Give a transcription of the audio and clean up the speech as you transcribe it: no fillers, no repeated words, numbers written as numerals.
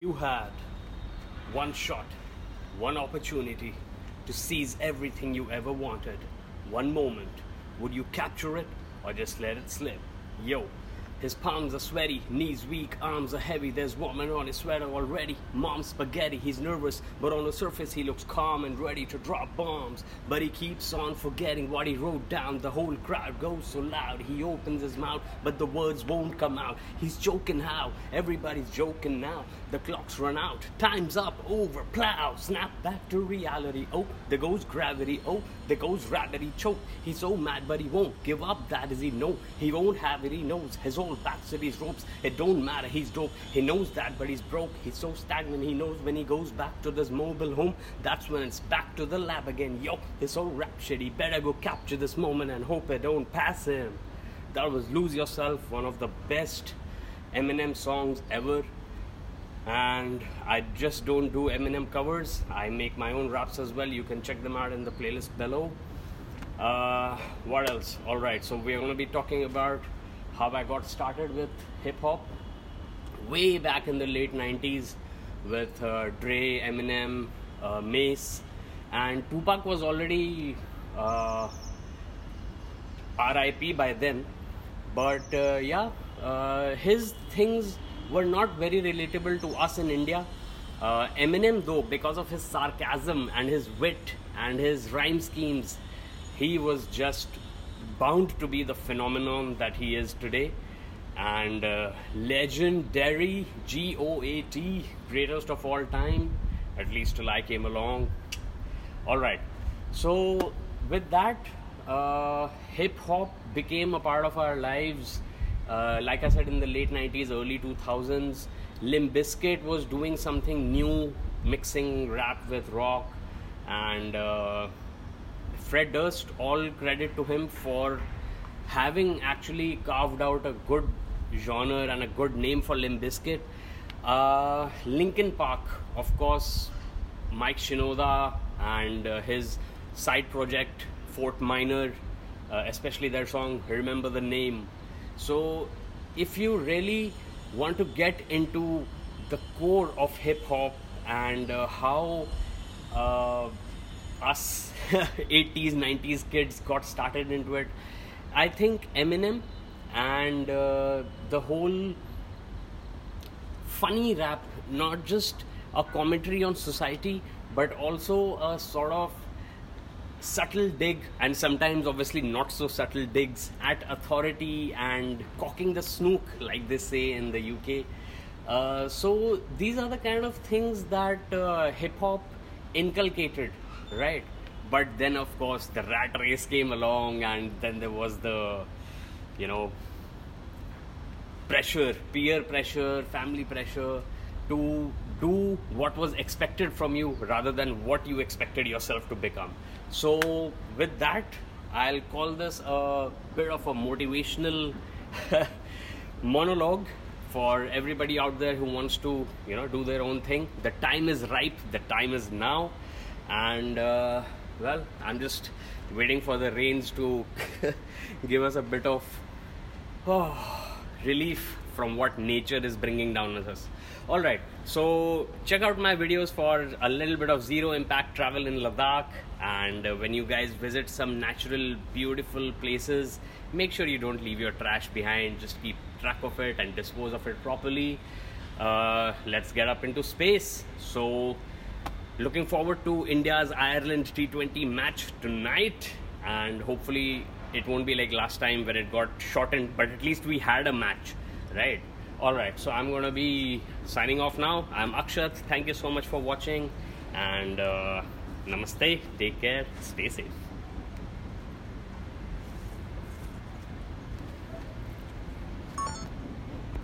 You had one shot, one opportunity to seize everything you ever wanted. One moment. Would you capture it or just let it slip? Yo, his palms are sweaty, knees weak, arms are heavy. There's vomit on his sweater already. Mom's spaghetti, he's nervous, but on the surface he looks calm and ready to drop bombs. But he keeps on forgetting what he wrote down. The whole crowd goes so loud. He opens his mouth, but the words won't come out. He's joking how? Everybody's joking now. The clock's run out. Time's up, over, plow. Snap back to reality. Oh, there goes gravity. Oh, there goes rabbity choke. He's so mad, but he won't give up. That is he know. He won't have it, he knows. His own back city's ropes, it don't matter, he's dope, he knows that, but he's broke, he's so stagnant, he knows when he goes back to this mobile home, that's when it's back to the lab again. Yo, this whole rap shit, he better go capture this moment and hope it don't pass him. That was Lose Yourself, one of the best Eminem songs ever, and I just don't do Eminem covers, I make my own raps as well. You can check them out in the playlist below. What else? Alright, so we're gonna be talking about how I got started with hip-hop way back in the late 90s with Dre, Eminem, Mace, and Tupac was already RIP by then, but his things were not very relatable to us in India. Eminem though, because of his sarcasm and his wit and his rhyme schemes, he was just bound to be the phenomenon that he is today, and legendary, GOAT, greatest of all time, at least till I came along. Alright, so with that, hip-hop became a part of our lives, like I said, in the late 90s, early 2000s. Limp Bizkit was doing something new, mixing rap with rock, and Fred Durst, all credit to him for having actually carved out a good genre and a good name for Limp Bizkit. Linkin Park, of course, Mike Shinoda and his side project Fort Minor, especially their song Remember the Name. So if you really want to get into the core of hip-hop and how us 80s 90s kids got started into it, I think Eminem and the whole funny rap, not just a commentary on society but also a sort of subtle dig, and sometimes obviously not so subtle digs at authority and cocking the snook, like they say in the UK. So these are the kind of things that hip-hop inculcated, right? But then of course the rat race came along, and then there was the, you know, pressure, peer pressure, family pressure to do what was expected from you rather than what you expected yourself to become. So with that, I'll call this a bit of a motivational monologue for everybody out there who wants to, you know, do their own thing. The time is ripe, the time is now. And well, I'm just waiting for the rains to give us a bit of relief from what nature is bringing down with us. Alright, so check out my videos for a little bit of zero impact travel in Ladakh, and when you guys visit some natural beautiful places, make sure you don't leave your trash behind, just keep track of it and dispose of it properly. Let's get up into space. So looking forward to India's Ireland T20 match tonight, and hopefully it won't be like last time when it got shortened, but at least we had a match, right? Alright, so I'm gonna be signing off now. I'm Akshat, thank you so much for watching, and namaste, take care, stay safe.